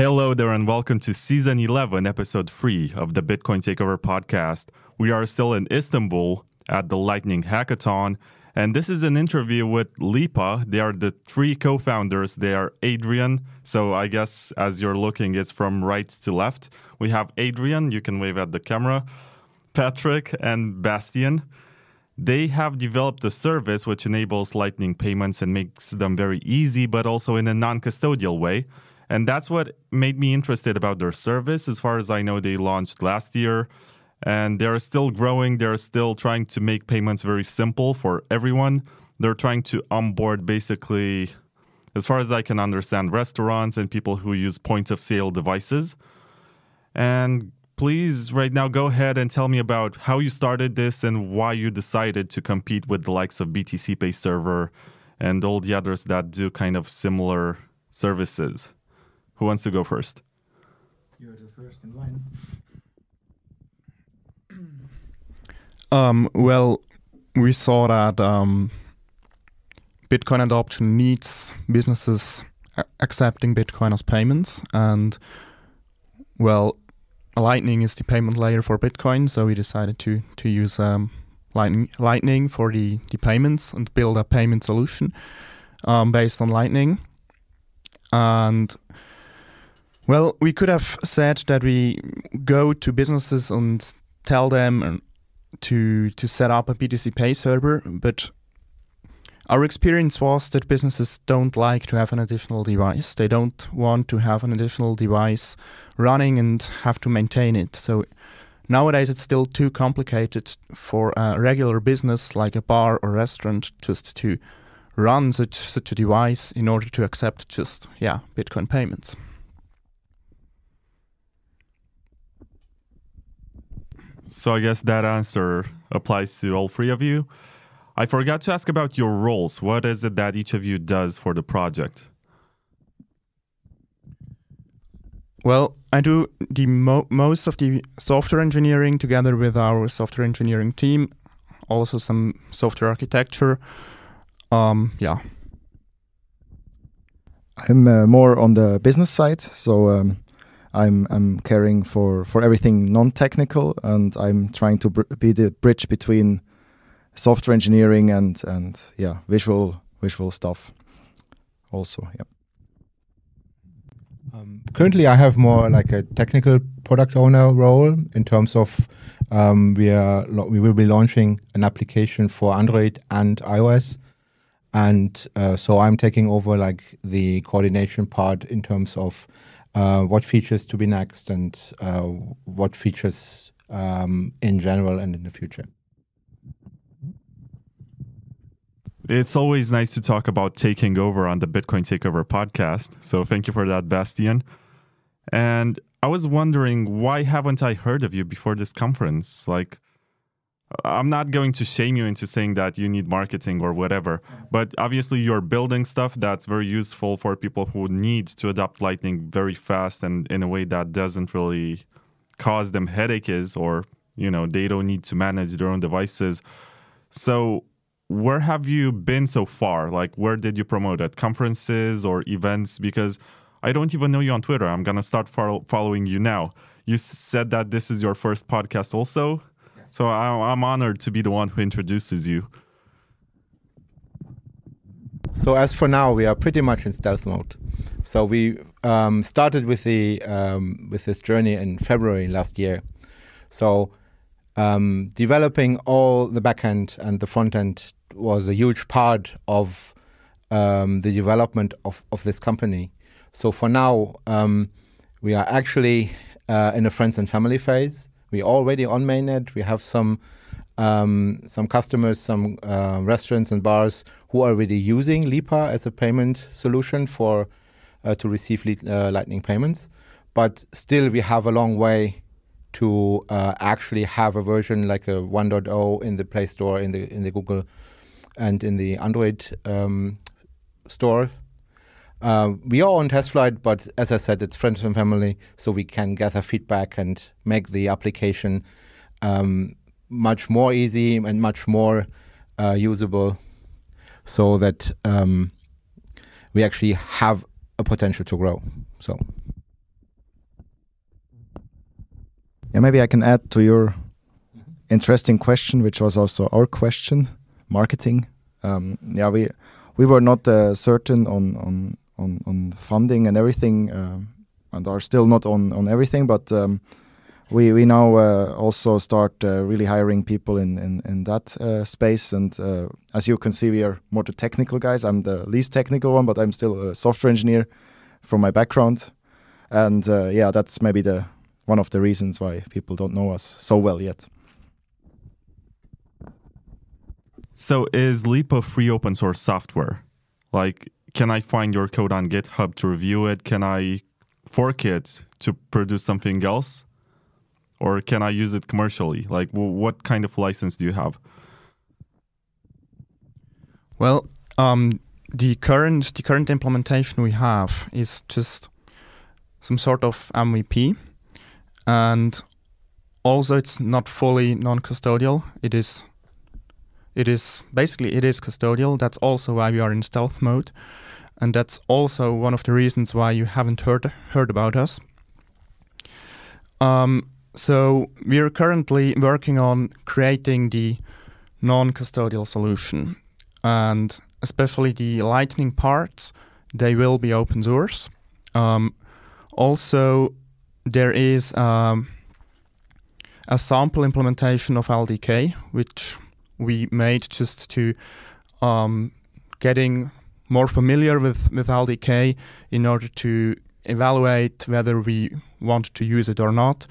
Hello there and welcome to Season 11, Episode 3 of the Bitcoin Takeover podcast. We are still in Istanbul at the Lightning Hackathon, and this is an interview with Lipa. They are the three co-founders. They are Adrian, so I guess as you're looking, it's from right to left. We have Adrian, you can wave at the camera, Patrick and Bastian. They have developed a service which enables Lightning payments and makes them very easy, but also in a non-custodial way. And that's what made me interested about their service. As far as I know, they launched last year and they're still growing. They're still trying to make payments very simple for everyone. They're trying to onboard basically, as far as I can understand, restaurants and people who use point of sale devices. And please right now go ahead and tell me about how you started this and why you decided to compete with the likes of BTC Pay Server and all the others that do kind of similar services. Who wants to go first? You're the first in line. Well, we saw that Bitcoin adoption needs businesses accepting Bitcoin as payments. And, well, Lightning is the payment layer for Bitcoin. So we decided to use Lightning for the payments and build a payment solution based on Lightning. And well, we could have said that we go to businesses and tell them to set up a BTC Pay server, but our experience was that businesses don't like to have an additional device. They don't want to have an additional device running and have to maintain it. So nowadays it's still too complicated for a regular business like a bar or restaurant just to run such a device in order to accept just Bitcoin payments. So I guess that answer applies to all three of you. I forgot to ask about your roles. What is it that each of you does for the project? Well, I do the most of the software engineering together with our software engineering team, also some software architecture. I'm more on the business side, so I'm caring for everything non-technical, and I'm trying to be the bridge between software engineering and visual stuff also. Currently I have more like a technical product owner role in terms of we will be launching an application for Android and iOS, and so I'm taking over like the coordination part in terms of what features to be next and what features in general and in the future. It's always nice to talk about taking over on the Bitcoin Takeover podcast. So thank you for that, Bastian. And I was wondering, why haven't I heard of you before this conference? Like, I'm not going to shame you into saying that you need marketing or whatever, but obviously you're building stuff that's very useful for people who need to adopt Lightning very fast and in a way that doesn't really cause them headaches or, they don't need to manage their own devices. So where have you been so far? Like, where did you promote at conferences or events? Because I don't even know you on Twitter. I'm going to start following you now. You said that this is your first podcast also. So I'm honored to be the one who introduces you. So as for now, we are pretty much in stealth mode. So we started with the with this journey in February last year. So developing all the backend and the frontend was a huge part of the development of this company. So for now, we are actually in a friends and family phase. We're already on mainnet. We have some customers, some restaurants and bars who are already using Lipa as a payment solution for to receive Lightning payments. But still, we have a long way to actually have a version like a 1.0 in the Play Store, in the Google, and in the Android store. We are on test flight, but as I said, it's friends and family, so we can gather feedback and make the application much more easy and much more usable, so that we actually have a potential to grow. So Yeah, maybe I can add to your interesting question, which was also our question, marketing. We were not certain on funding and everything, and are still not on everything, but we now also start really hiring people in that space. And as you can see, we are more the technical guys. I'm the least technical one, but I'm still a software engineer from my background. And that's maybe one of the reasons why people don't know us so well yet. So is Lipa free open source software? Like, can I find your code on GitHub to review it? Can I fork it to produce something else? Or can I use it commercially? Like, what kind of license do you have? Well, the current implementation we have is just some sort of MVP. And also, it's not fully non-custodial. It is custodial. That's also why we are in stealth mode. And that's also one of the reasons why you haven't heard about us. So we are currently working on creating the non-custodial solution. And especially the Lightning parts, they will be open source. Also, there is a sample implementation of LDK, which we made just to getting more familiar with LDK in order to evaluate whether we want to use it or not.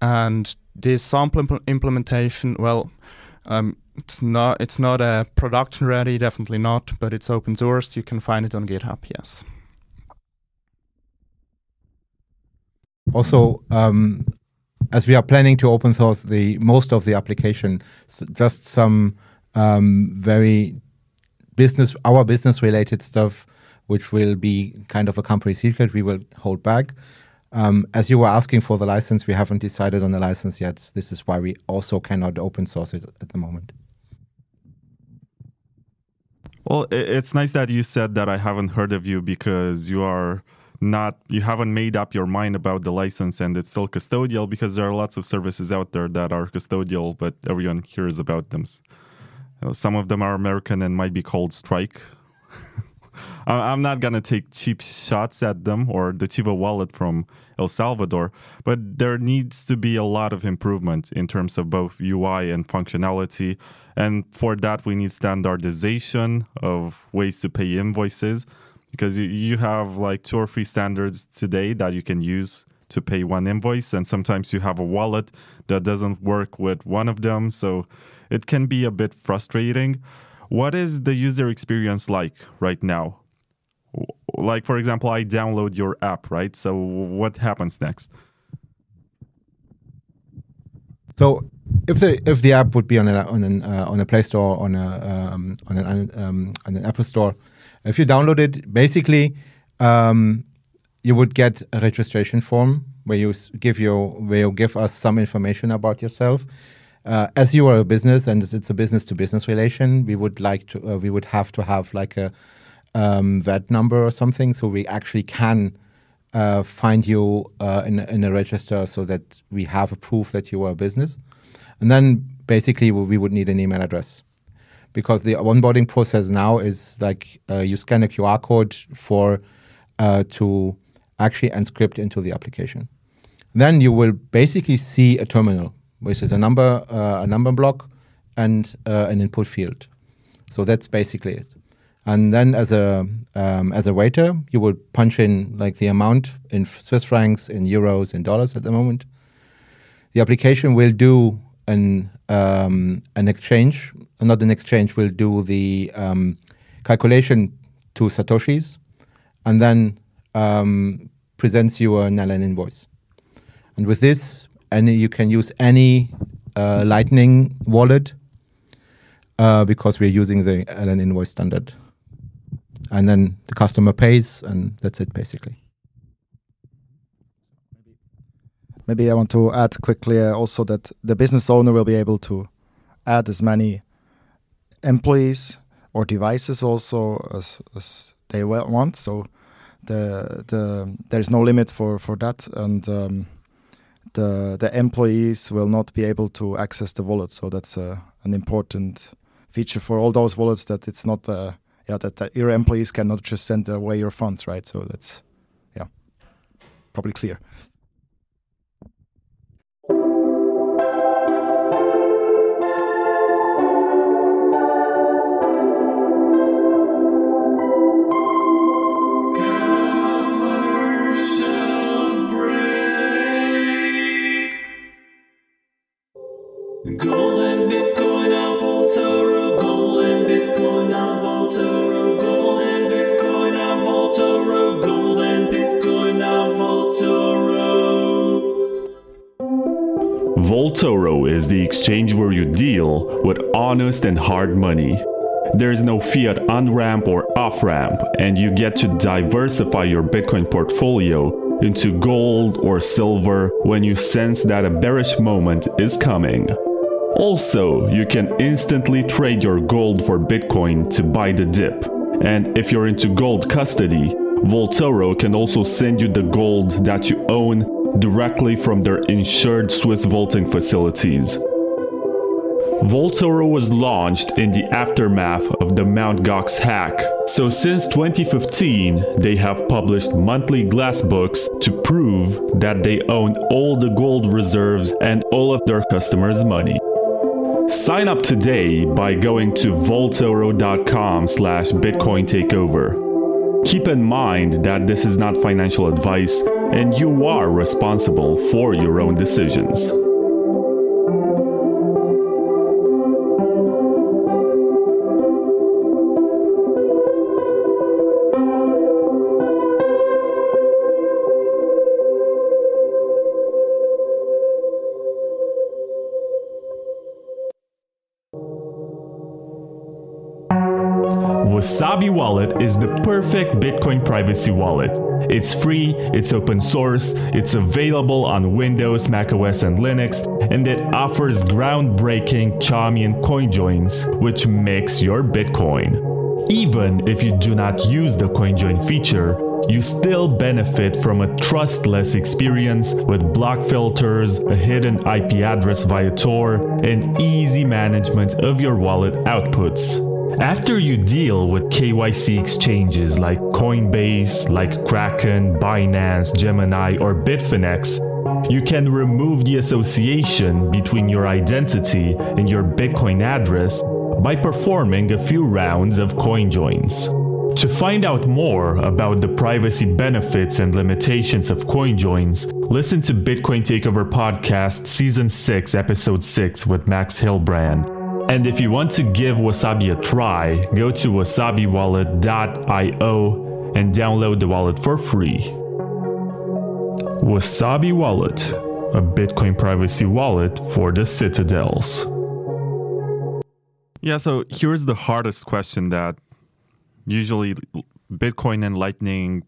And this sample implementation, it's not a production ready, definitely not, but it's open source. You can find it on GitHub, yes. Also, as we are planning to open source the most of the application, just some very business-related stuff, which will be kind of a company secret, we will hold back. As you were asking for the license, we haven't decided on the license yet. This is why we also cannot open source it at the moment. Well, it's nice that you said that I haven't heard of you, because you haven't made up your mind about the license and it's still custodial, because there are lots of services out there that are custodial, but everyone hears about them. Some of them are American and might be called Strike. I'm not going to take cheap shots at them, or the Chivo wallet from El Salvador, but there needs to be a lot of improvement in terms of both UI and functionality. And for that, we need standardization of ways to pay invoices, because you have like 2 or 3 standards today that you can use to pay one invoice. And sometimes you have a wallet that doesn't work with one of them. So it can be a bit frustrating. What is the user experience like right now? Like, for example, I download your app, right? So what happens next? So if the app would be on a Play Store, on an Apple Store, if you download it, basically, you would get a registration form where you give us some information about yourself. As you are a business and it's a business-to-business relation, we would have to have like a VAT number or something, so we actually can find you in a register, so that we have a proof that you are a business. And then basically we would need an email address, because the onboarding process now is like you scan a QR code to actually inscript into the application. Then you will basically see a terminal, which is a number block, and an input field. So that's basically it. And then as a waiter, you would punch in like the amount in Swiss francs, in euros, in dollars at the moment. The application will do the calculation to satoshis, and then presents you an LN invoice. And with this, you can use any Lightning wallet, because we're using the LN invoice standard. And then the customer pays, and that's it, basically. Maybe I want to add quickly also that the business owner will be able to add as many employees or devices also as they want. So there's no limit for that. And the employees will not be able to access the wallet. So that's an important feature for all those wallets, that it's not that your employees cannot just send away your funds, right? So that's probably clear. Vaultoro is the exchange where you deal with honest and hard money. There is no fiat on-ramp or off-ramp, and you get to diversify your Bitcoin portfolio into gold or silver when you sense that a bearish moment is coming. Also, you can instantly trade your gold for Bitcoin to buy the dip. And if you're into gold custody, Vaultoro can also send you the gold that you own directly from their insured Swiss vaulting facilities. Vaultoro was launched in the aftermath of the Mt. Gox hack, so since 2015 they have published monthly glass books to prove that they own all the gold reserves and all of their customers' money. Sign up today by going to vaultoro.com/Bitcoin Takeover. Keep in mind that this is not financial advice, and you are responsible for your own decisions. Wasabi Wallet is the perfect Bitcoin privacy wallet. It's free, it's open source, it's available on Windows, macOS, and Linux, and it offers groundbreaking Chaumian coin joins, which makes your Bitcoin. Even if you do not use the coin join feature, you still benefit from a trustless experience with block filters, a hidden IP address via Tor, and easy management of your wallet outputs. After you deal with KYC exchanges like Coinbase, like Kraken, Binance, Gemini, or Bitfinex, you can remove the association between your identity and your Bitcoin address by performing a few rounds of coin joins. To find out more about the privacy benefits and limitations of coin joins, listen to Bitcoin Takeover Podcast Season 6, Episode 6 with Max Hilbrand. And if you want to give Wasabi a try, go to wasabiwallet.io and download the wallet for free. Wasabi Wallet, a Bitcoin privacy wallet for the citadels. Yeah, so here's the hardest question that usually Bitcoin and Lightning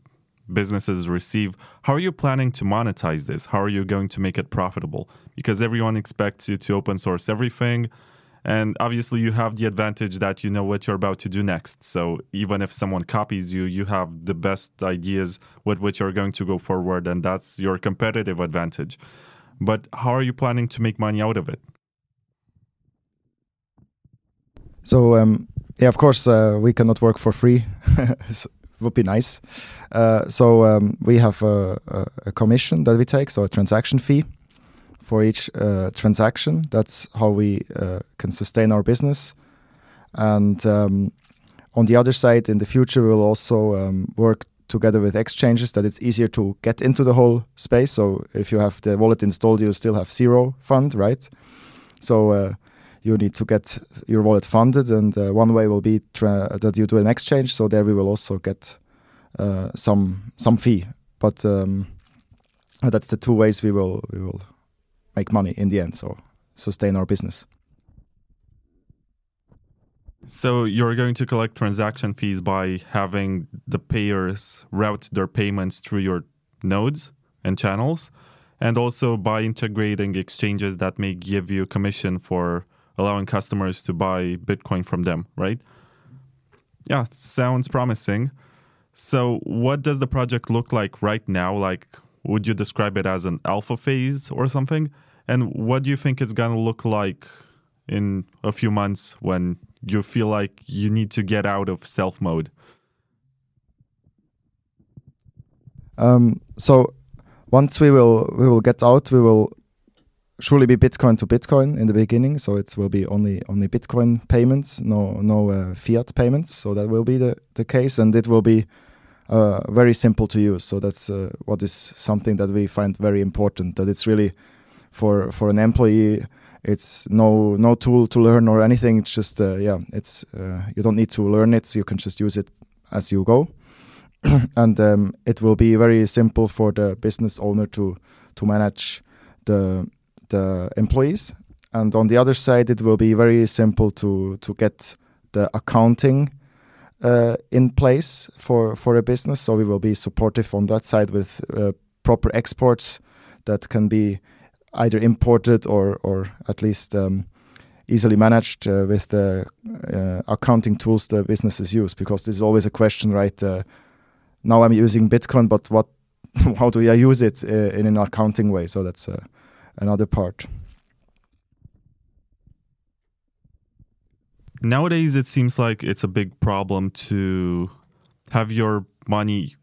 businesses receive. How are you planning to monetize this? How are you going to make it profitable? Because everyone expects you to open source everything. And obviously, you have the advantage that you know what you're about to do next. So even if someone copies you, you have the best ideas with which you're going to go forward, and that's your competitive advantage. But how are you planning to make money out of it? So, of course, we cannot work for free. It would be nice. We have a commission that we take, so a transaction fee. For each transaction, that's how we can sustain our business. And on the other side, in the future, we'll also work together with exchanges that it's easier to get into the whole space. So if you have the wallet installed, you still have zero fund, right? So you need to get your wallet funded. And one way will be that you do an exchange. So there we will also get some fee. But that's the two ways we will make money in the end, so sustain our business. So you're going to collect transaction fees by having the payers route their payments through your nodes and channels, and also by integrating exchanges that may give you commission for allowing customers to buy Bitcoin from them, right? Yeah, sounds promising. So what does the project look like right now? Like, Would you describe it as an alpha phase or something? And what do you think it's going to look like in a few months when you feel like you need to get out of stealth mode? So once we will get out, we will surely be Bitcoin to Bitcoin in the beginning. So it will be only Bitcoin payments, no fiat payments. So that will be the case, and it will be very simple to use. So that's what is something that we find very important. That it's really for an employee, it's no tool to learn or anything. It's just you don't need to learn it. So you can just use it as you go. And it will be very simple for the business owner to manage the employees. And on the other side, it will be very simple to get the accounting in place for a business. So we will be supportive on that side with proper exports that can be either imported or at least easily managed with the accounting tools the businesses use. Because there's always a question, right? Now I'm using Bitcoin, but how do I use it in an accounting way? So that's another part. Nowadays, it seems like it's a big problem to have your money,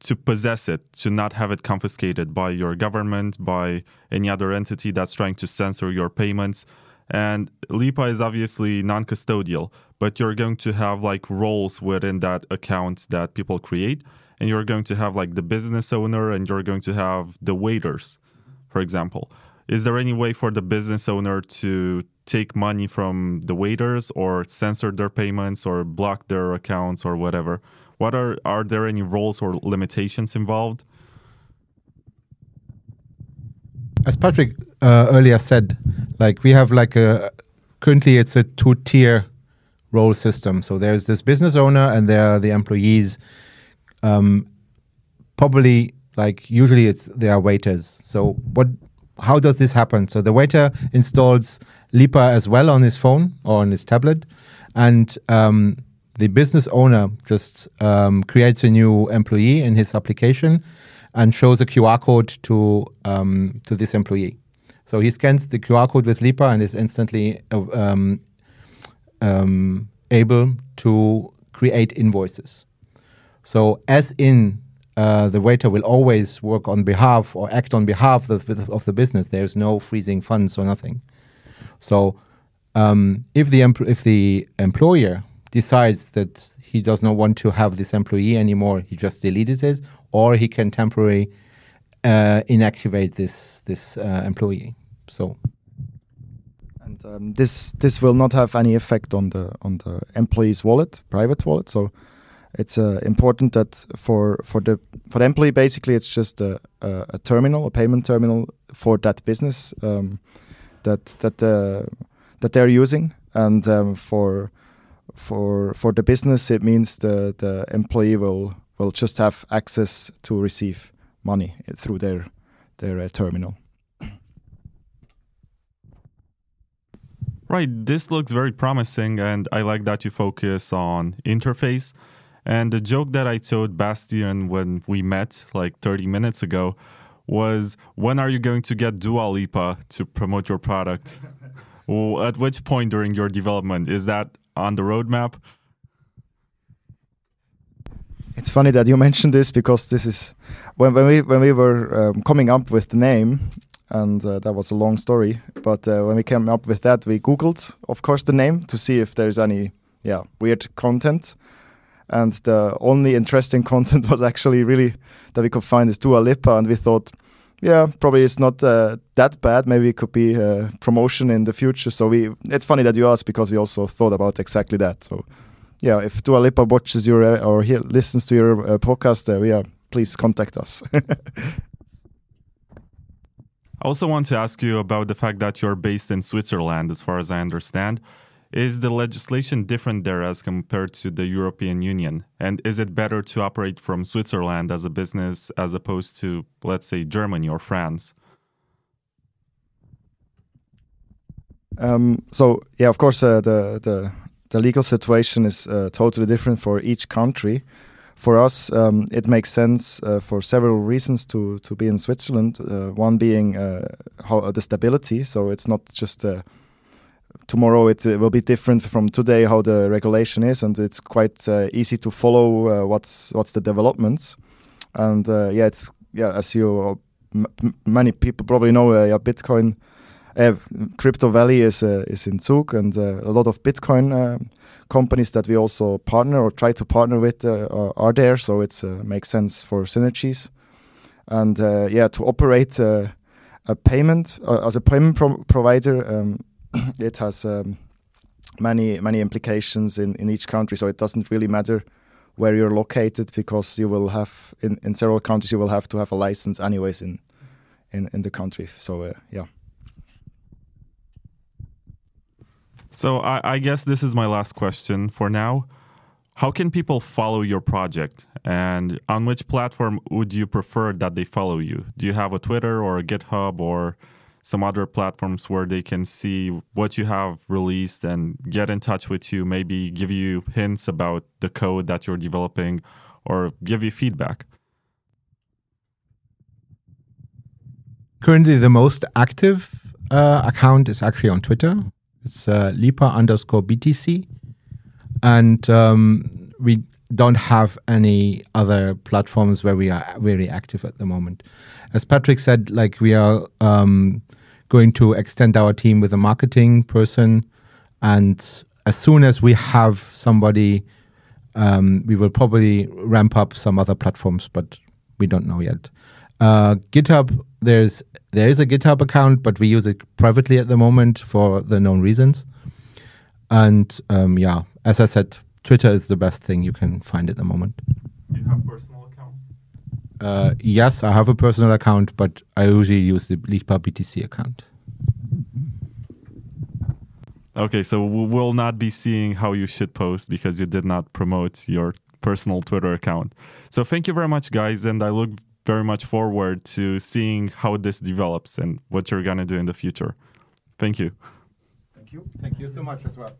to possess it, to not have it confiscated by your government, by any other entity that's trying to censor your payments. And Lipa is obviously non-custodial, but you're going to have like roles within that account that people create, and you're going to have like the business owner, and you're going to have the waiters, for example. Is there any way for the business owner to take money from the waiters or censor their payments or block their accounts or whatever? What are there any roles or limitations involved? As Patrick earlier said, we have currently it's a two-tier role system. So there's this business owner and there are the employees. Probably usually they are waiters. So how does this happen? So the waiter installs Lipa as well on his phone or on his tablet, and the business owner just creates a new employee in his application and shows a QR code to this employee. So he scans the QR code with Lipa and is instantly able to create invoices. So as in the waiter will always work on behalf or act on behalf of the business. There's no freezing funds or nothing. So if the employer decides that he does not want to have this employee anymore, he just deleted it, or he can temporarily inactivate this employee. So, and this will not have any effect on the employee's wallet, private wallet. So, it's important that for the employee, basically, it's just a terminal, a payment terminal for that business that they're using, and for the business, it means the employee will just have access to receive money through their terminal. Right. This looks very promising, and I like that you focus on interface. And the joke that I told Bastian when we met 30 minutes ago was, when are you going to get Dua Lipa to promote your product? At which point during your development? Is that on the roadmap? It's funny that you mentioned this, because this is when we were coming up with the name, and that was a long story. But when we came up with that, we Googled, of course, the name to see if there's any weird content. And the only interesting content was actually really that we could find is Dua Lipa, and we thought, probably it's not that bad. Maybe it could be a promotion in the future. So it's funny that you asked, because we also thought about exactly that. So. Yeah, if Dua Lipa watches your or listens to your podcast, please contact us. I also want to ask you about the fact that you're based in Switzerland, as far as I understand. Is the legislation different there as compared to the European Union? And is it better to operate from Switzerland as a business as opposed to, let's say, Germany or France? Of course, the legal situation is totally different for each country. for us, it makes sense for several reasons to be in Switzerland. One being the stability. So it's not just tomorrow it will be different from today how the regulation is, and it's quite easy to follow what's the developments. And as you many people probably know, Bitcoin. Crypto Valley is in Zug, and a lot of Bitcoin companies that we also partner or try to partner with are there, so it makes sense for synergies. And to operate a payment as a payment provider, it has many implications in each country. So it doesn't really matter where you're located, because you will have in several countries you will have to have a license anyways in the country. So So I guess this is my last question for now. How can people follow your project, and on which platform would you prefer that they follow you? Do you have a Twitter or a GitHub or some other platforms where they can see what you have released and get in touch with you, maybe give you hints about the code that you're developing or give you feedback? Currently, the most active account is actually on Twitter. It's Lipa_BTC. And we don't have any other platforms where we are very active at the moment. As Patrick said, we are going to extend our team with a marketing person. And as soon as we have somebody, we will probably ramp up some other platforms, but we don't know yet. GitHub, there is a GitHub account, but we use it privately at the moment for the known reasons. And as I said, Twitter is the best thing you can find at the moment. Do you have personal accounts? Yes, I have a personal account, but I usually use the Lipa BTC account. Okay, so we will not be seeing how you should post because you did not promote your personal Twitter account. So thank you very much, guys, and I look very much forward to seeing how this develops and what you're going to do in the future. Thank you. Thank you. Thank you so much as well.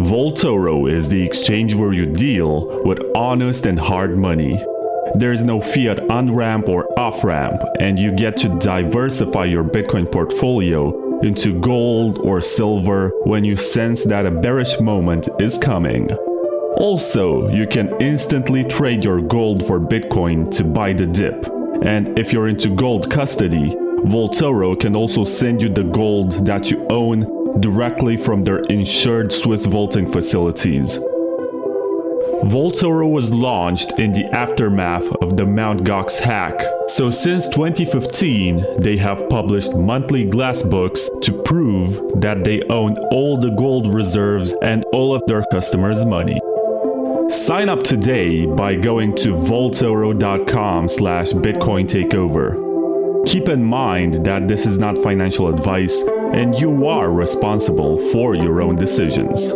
Vaultoro is the exchange where you deal with honest and hard money. There is no fiat on-ramp or off-ramp, and you get to diversify your Bitcoin portfolio into gold or silver when you sense that a bearish moment is coming. Also, you can instantly trade your gold for Bitcoin to buy the dip. And if you're into gold custody, Vaultoro can also send you the gold that you own directly from their insured Swiss vaulting facilities. Vaultoro was launched in the aftermath of the Mt. Gox hack, so since 2015 they have published monthly glass books to prove that they own all the gold reserves and all of their customers' money. Sign up today by going to vaultoro.com/Bitcoin Takeover. Keep in mind that this is not financial advice, and you are responsible for your own decisions.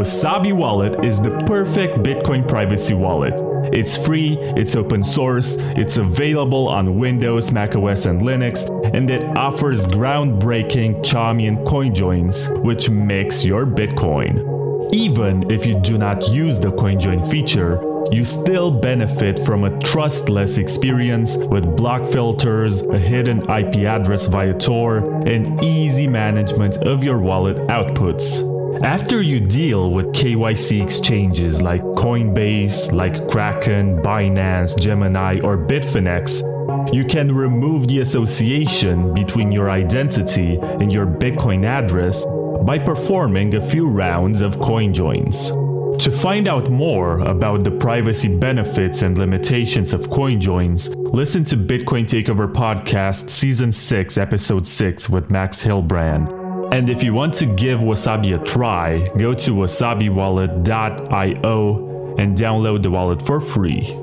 Wasabi Wallet is the perfect Bitcoin privacy wallet. It's free, it's open source, it's available on Windows, macOS, and Linux, and it offers groundbreaking Chaumian coin joins, which makes your Bitcoin. Even if you do not use the coin join feature, you still benefit from a trustless experience with block filters, a hidden IP address via Tor, and easy management of your wallet outputs. After you deal with KYC exchanges like Coinbase, Kraken, Binance, Gemini, or Bitfinex, You can remove the association between your identity and your Bitcoin address by performing a few rounds of coin joins. To find out more about the privacy benefits and limitations of coin joins, listen to Bitcoin Takeover Podcast Season 6, Episode 6 with Max Hillbrand. And if you want to give Wasabi a try, go to wasabiwallet.io and download the wallet for free.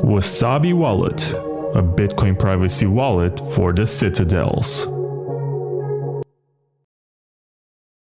Wasabi Wallet, a Bitcoin privacy wallet for the citadels.